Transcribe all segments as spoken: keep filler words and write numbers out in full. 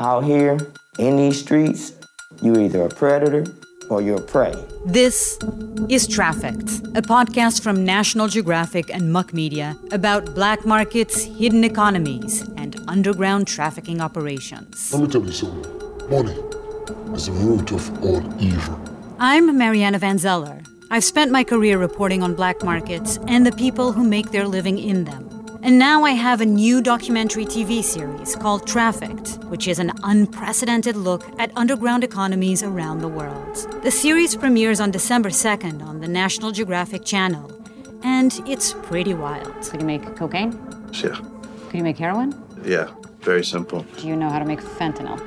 Out here, in these streets, you're either a predator or you're a prey. This is Trafficked, a podcast from National Geographic and Muck Media about black markets, hidden economies, and underground trafficking operations. Let me tell you something. Money is the root of all evil. I'm Mariana Van Zeller. I've spent my career reporting on black markets and the people who make their living in them. And now I have a new documentary T V series called Trafficked, which is an unprecedented look at underground economies around the world. The series premieres on December second on the National Geographic Channel, and it's pretty wild. Can you make cocaine? Sure. Can you make heroin? Yeah, very simple. Do you know how to make fentanyl?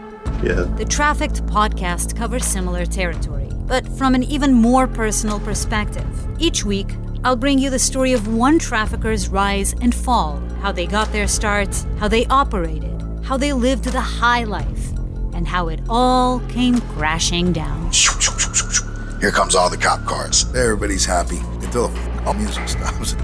Yeah. The Trafficked podcast covers similar territory, but from an even more personal perspective. Each week, I'll bring you the story of one trafficker's rise and fall, how they got their start, how they operated, how they lived the high life, and how it all came crashing down. Here comes all the cop cars. Everybody's happy until all music stops.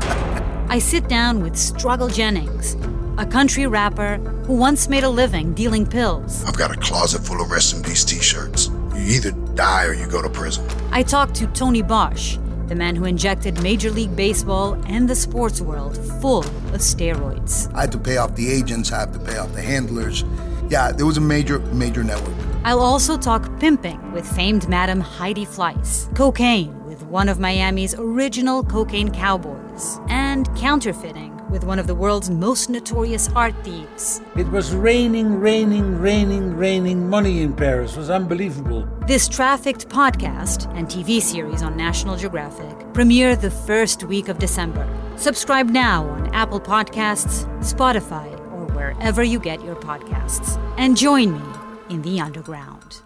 I sit down with Struggle Jennings, a country rapper who once made a living dealing pills. I've got a closet full of Rest in Peace t-shirts. You either die or you go to prison. I talked to Tony Bosch, the man who injected Major League Baseball and the sports world full of steroids. I had to pay off the agents, I had to pay off the handlers. Yeah, there was a major, major network. I'll also talk pimping with famed Madam Heidi Fleiss, cocaine with one of Miami's original cocaine cowboys, and counterfeiting with one of the world's most notorious art thieves. It was raining, raining, raining, raining money in Paris. It was unbelievable. This Trafficked podcast and T V series on National Geographic premiere the first week of December. Subscribe now on Apple Podcasts, Spotify, or wherever you get your podcasts. And join me in the underground.